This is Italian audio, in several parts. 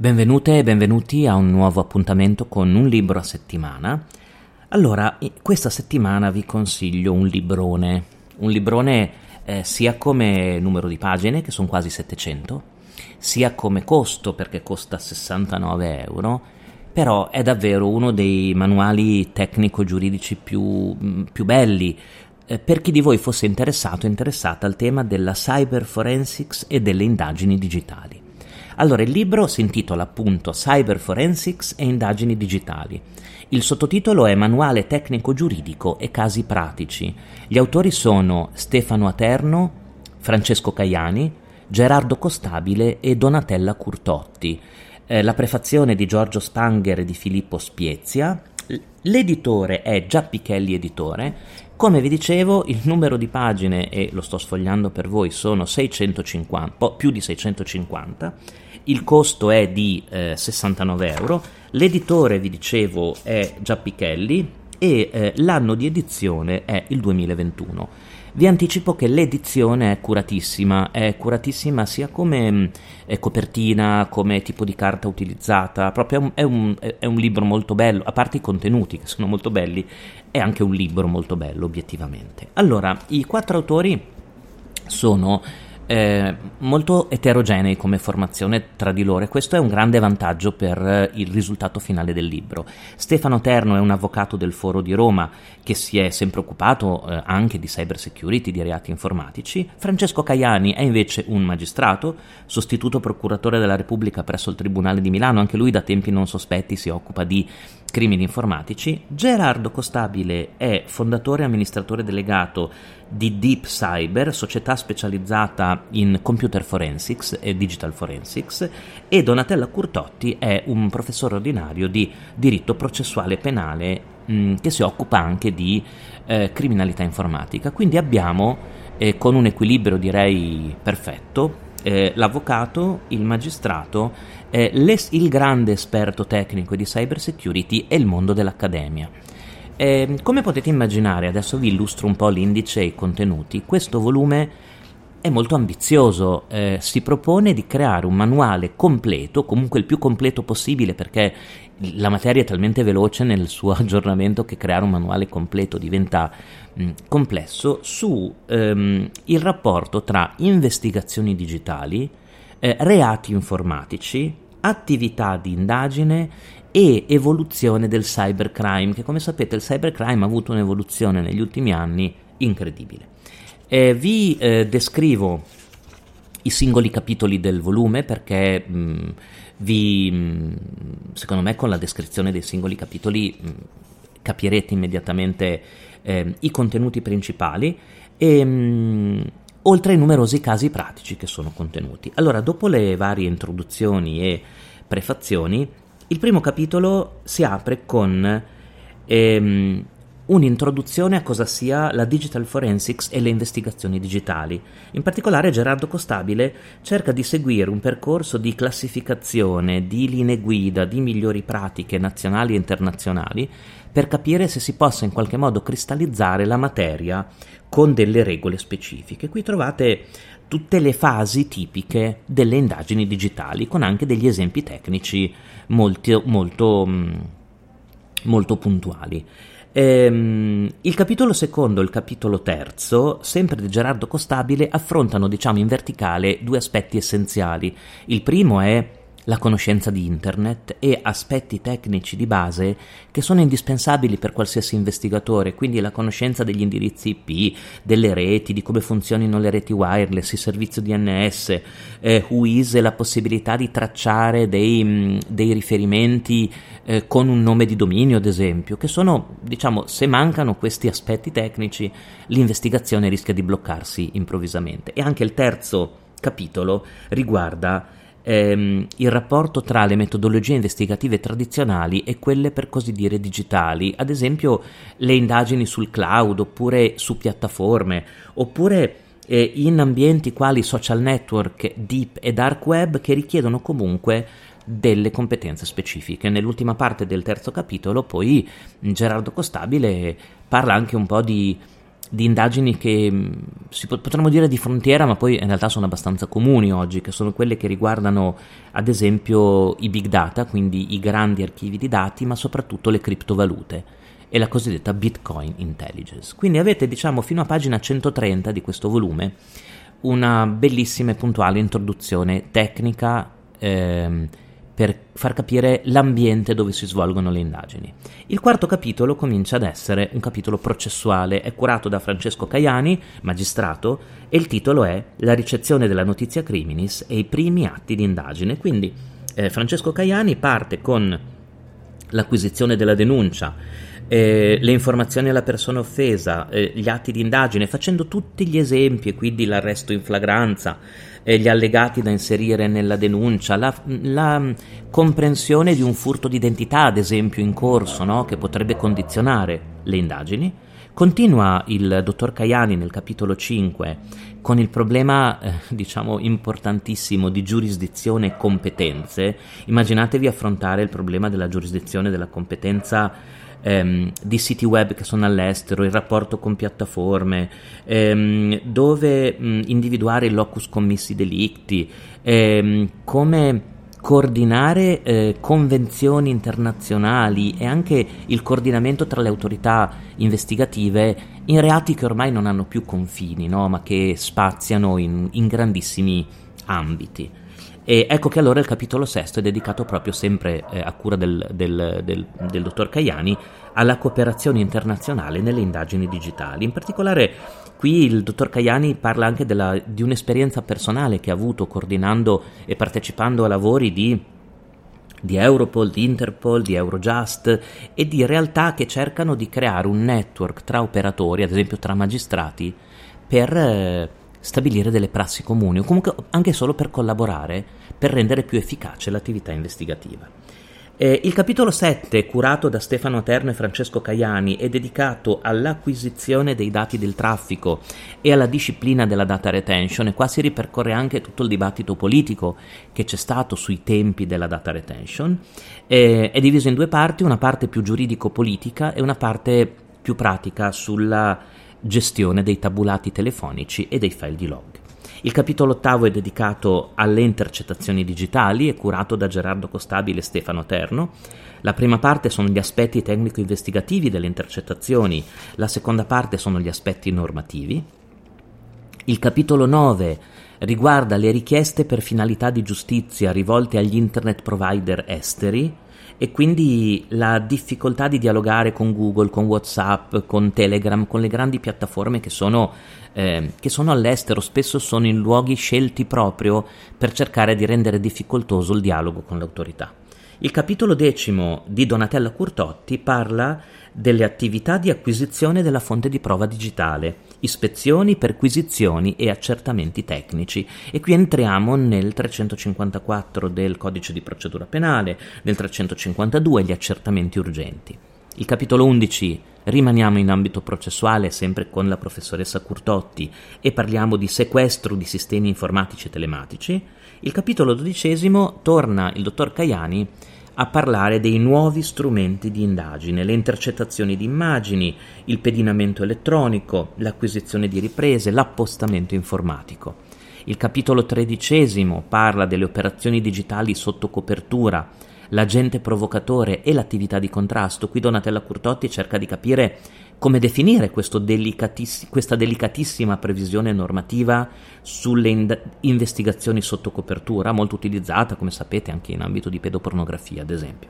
Benvenute e benvenuti a un nuovo appuntamento con un libro a settimana. Allora, questa settimana vi consiglio un librone sia come numero di pagine, che sono quasi 700, sia come costo, perché costa 69 euro, però è davvero uno dei manuali tecnico-giuridici più belli, per chi di voi fosse interessato o interessata al tema della cyber forensics e delle indagini digitali. Allora, il libro si intitola appunto Cyber Forensics e Indagini Digitali. Il sottotitolo è Manuale tecnico-giuridico e casi pratici. Gli autori sono Stefano Aterno, Francesco Cajani, Gerardo Costabile e Donatella Curtotti. La prefazione di Giorgio Spanger e di Filippo Spiezia. L'editore è Giappichelli Editore. Come vi dicevo, il numero di pagine, e lo sto sfogliando per voi, sono 650, più di 650. Il costo è di 69 euro, l'editore, vi dicevo, è Giappichelli e l'anno di edizione è il 2021. Vi anticipo che l'edizione è curatissima sia come copertina, come tipo di carta utilizzata, proprio è un libro molto bello, a parte i contenuti che sono molto belli, è anche un libro molto bello obiettivamente. Allora, i quattro autori sono molto eterogenei come formazione tra di loro, e questo è un grande vantaggio per il risultato finale del libro. Stefano Aterno è un avvocato del Foro di Roma che si è sempre occupato anche di cyber security, di reati informatici. Francesco Cajani è invece un magistrato, sostituto procuratore della Repubblica presso il Tribunale di Milano, anche lui da tempi non sospetti si occupa di crimini informatici. Gerardo Costabile è fondatore e amministratore delegato di Deep Cyber, società specializzata in computer forensics e digital forensics, e Donatella Curtotti è un professore ordinario di diritto processuale penale che si occupa anche di criminalità informatica. Quindi abbiamo, con un equilibrio direi perfetto, l'avvocato, il magistrato, il grande esperto tecnico di cyber security e il mondo dell'accademia. Come potete immaginare, adesso vi illustro un po' l'indice e i contenuti. Questo volume è molto ambizioso, si propone di creare un manuale completo, comunque il più completo possibile, perché la materia è talmente veloce nel suo aggiornamento che creare un manuale completo diventa complesso, su il rapporto tra investigazioni digitali, reati informatici, attività di indagine e evoluzione del cybercrime, che come sapete il cybercrime ha avuto un'evoluzione negli ultimi anni incredibile. Vi descrivo i singoli capitoli del volume perché secondo me con la descrizione dei singoli capitoli capirete immediatamente i contenuti principali, e oltre ai numerosi casi pratici che sono contenuti. Allora, dopo le varie introduzioni e prefazioni, il primo capitolo si apre con un'introduzione a cosa sia la digital forensics e le investigazioni digitali. In particolare Gerardo Costabile cerca di seguire un percorso di classificazione, di linee guida, di migliori pratiche nazionali e internazionali per capire se si possa in qualche modo cristallizzare la materia con delle regole specifiche. Qui trovate tutte le fasi tipiche delle indagini digitali, con anche degli esempi tecnici molto puntuali. Il capitolo secondo e il capitolo terzo, sempre di Gerardo Costabile, affrontano, diciamo, in verticale due aspetti essenziali. Il primo è la conoscenza di internet e aspetti tecnici di base che sono indispensabili per qualsiasi investigatore, quindi la conoscenza degli indirizzi IP, delle reti, di come funzionino le reti wireless, il servizio DNS, WHOIS, la possibilità di tracciare dei riferimenti con un nome di dominio, ad esempio, che sono, diciamo, se mancano questi aspetti tecnici, l'investigazione rischia di bloccarsi improvvisamente. E anche il terzo capitolo riguarda il rapporto tra le metodologie investigative tradizionali e quelle per così dire digitali, ad esempio le indagini sul cloud oppure su piattaforme, oppure in ambienti quali social network, deep e dark web, che richiedono comunque delle competenze specifiche. Nell'ultima parte del terzo capitolo poi Gerardo Costabile parla anche un po' di di indagini che si potremmo dire di frontiera, ma poi in realtà sono abbastanza comuni oggi, che sono quelle che riguardano ad esempio i big data, quindi i grandi archivi di dati, ma soprattutto le criptovalute e la cosiddetta Bitcoin Intelligence. Quindi avete, diciamo, fino a pagina 130 di questo volume una bellissima e puntuale introduzione tecnica per far capire l'ambiente dove si svolgono le indagini. Il quarto capitolo comincia ad essere un capitolo processuale, è curato da Francesco Cajani, magistrato, e il titolo è La ricezione della notizia criminis e i primi atti di indagine. Quindi Francesco Cajani parte con l'acquisizione della denuncia, le informazioni alla persona offesa, gli atti di indagine, facendo tutti gli esempi, quindi l'arresto in flagranza, gli allegati da inserire nella denuncia, la comprensione di un furto d'identità, ad esempio, in corso, no? Che potrebbe condizionare le indagini. Continua il dottor Cajani nel capitolo 5 con il problema, diciamo, importantissimo di giurisdizione e competenze. Immaginatevi affrontare il problema della giurisdizione e della competenza di siti web che sono all'estero, il rapporto con piattaforme, dove individuare il locus commissi delicti, come coordinare convenzioni internazionali e anche il coordinamento tra le autorità investigative in reati che ormai non hanno più confini, no? Ma che spaziano in grandissimi ambiti. E ecco che allora il capitolo sesto è dedicato proprio sempre a cura del dottor Cajani alla cooperazione internazionale nelle indagini digitali. In particolare qui il dottor Cajani parla anche di un'esperienza personale che ha avuto coordinando e partecipando a lavori di Europol, di Interpol, di Eurojust e di realtà che cercano di creare un network tra operatori, ad esempio tra magistrati, per stabilire delle prassi comuni o comunque anche solo per collaborare per rendere più efficace l'attività investigativa. Il capitolo 7, curato da Stefano Aterno e Francesco Cajani, è dedicato all'acquisizione dei dati del traffico e alla disciplina della data retention, e qua si ripercorre anche tutto il dibattito politico che c'è stato sui tempi della data retention. È diviso in due parti, una parte più giuridico-politica e una parte più pratica sulla gestione dei tabulati telefonici e dei file di log. Il capitolo 8 è dedicato alle intercettazioni digitali, è curato da Gerardo Costabile e Stefano Aterno. La prima parte sono gli aspetti tecnico-investigativi delle intercettazioni, la seconda parte sono gli aspetti normativi. Il capitolo 9 riguarda le richieste per finalità di giustizia rivolte agli internet provider esteri, e quindi la difficoltà di dialogare con Google, con WhatsApp, con Telegram, con le grandi piattaforme che sono all'estero, spesso sono in luoghi scelti proprio per cercare di rendere difficoltoso il dialogo con l'autorità. Il capitolo 10 di Donatella Curtotti parla delle attività di acquisizione della fonte di prova digitale, ispezioni, perquisizioni e accertamenti tecnici. E qui entriamo nel 354 del codice di procedura penale, nel 352 gli accertamenti urgenti. Il capitolo 11 rimaniamo in ambito processuale, sempre con la professoressa Curtotti, e parliamo di sequestro di sistemi informatici e telematici. Il capitolo 12 torna il dottor Cajani a parlare dei nuovi strumenti di indagine, le intercettazioni di immagini, il pedinamento elettronico, l'acquisizione di riprese, l'appostamento informatico. Il capitolo 13 parla delle operazioni digitali sotto copertura, l'agente provocatore e l'attività di contrasto. Qui Donatella Curtotti cerca di capire come definire questa delicatissima previsione normativa sulle investigazioni sotto copertura, molto utilizzata, come sapete, anche in ambito di pedopornografia, ad esempio.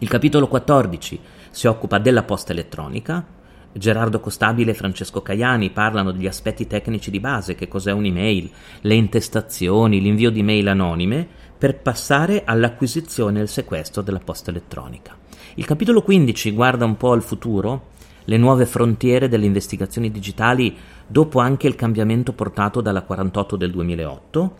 Il capitolo 14 si occupa della posta elettronica. Gerardo Costabile e Francesco Cajani parlano degli aspetti tecnici di base, che cos'è un'email, le intestazioni, l'invio di mail anonime, per passare all'acquisizione e al sequestro della posta elettronica. Il capitolo 15 guarda un po' al futuro, le nuove frontiere delle investigazioni digitali dopo anche il cambiamento portato dalla 48 del 2008.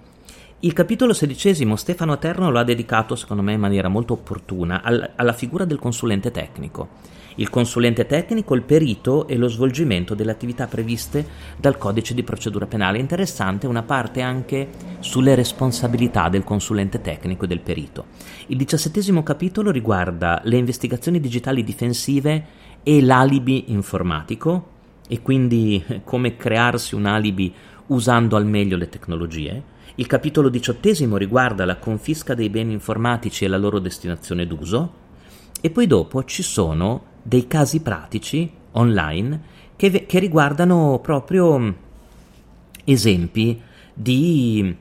Il capitolo 16 Stefano Aterno lo ha dedicato, secondo me in maniera molto opportuna, alla figura del consulente tecnico. Il consulente tecnico, il perito e lo svolgimento delle attività previste dal codice di procedura penale. Interessante una parte anche sulle responsabilità del consulente tecnico e del perito. Il 17 capitolo riguarda le investigazioni digitali difensive e l'alibi informatico, e quindi come crearsi un alibi usando al meglio le tecnologie. Il capitolo 18° riguarda la confisca dei beni informatici e la loro destinazione d'uso, e poi dopo ci sono dei casi pratici online che riguardano proprio esempi di,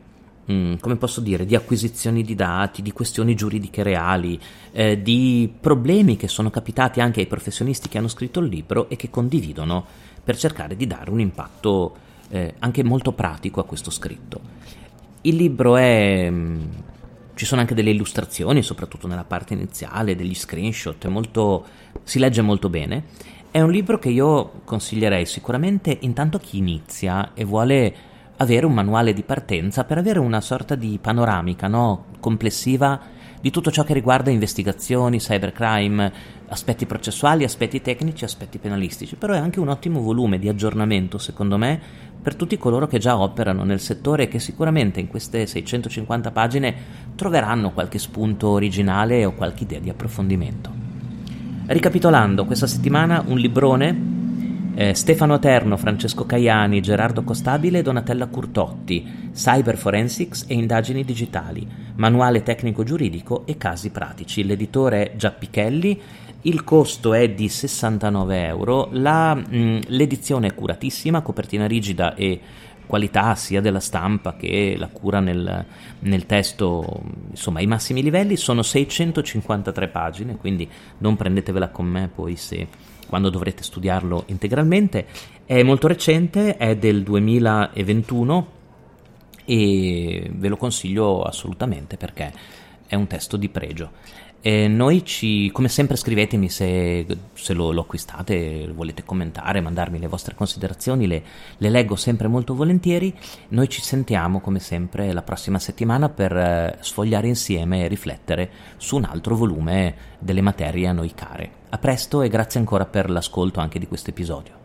come posso dire, di acquisizioni di dati, di questioni giuridiche reali, di problemi che sono capitati anche ai professionisti che hanno scritto il libro e che condividono per cercare di dare un impatto anche molto pratico a questo scritto. Il libro è... ci sono anche delle illustrazioni, soprattutto nella parte iniziale, degli screenshot, si legge molto bene. È un libro che io consiglierei sicuramente intanto a chi inizia e vuole avere un manuale di partenza per avere una sorta di panoramica, no? Complessiva di tutto ciò che riguarda investigazioni, cybercrime, aspetti processuali, aspetti tecnici, aspetti penalistici. Però è anche un ottimo volume di aggiornamento, secondo me, per tutti coloro che già operano nel settore e che sicuramente in queste 650 pagine troveranno qualche spunto originale o qualche idea di approfondimento. Ricapitolando, questa settimana un librone, Stefano Aterno, Francesco Cajani, Gerardo Costabile e Donatella Curtotti, Cyber forensics e indagini digitali, manuale tecnico giuridico e casi pratici. L'editore è Giappichelli, il costo è di €69, l'edizione è curatissima, copertina rigida e qualità sia della stampa che la cura nel testo, insomma ai massimi livelli. Sono 653 pagine, quindi non prendetevela con me poi se quando dovrete studiarlo integralmente. È molto recente, è del 2021 e ve lo consiglio assolutamente perché è un testo di pregio. Noi come sempre, scrivetemi se lo acquistate, volete commentare, mandarmi le vostre considerazioni, le leggo sempre molto volentieri. Noi ci sentiamo come sempre la prossima settimana per sfogliare insieme e riflettere su un altro volume delle materie a noi care. A presto e grazie ancora per l'ascolto anche di questo episodio.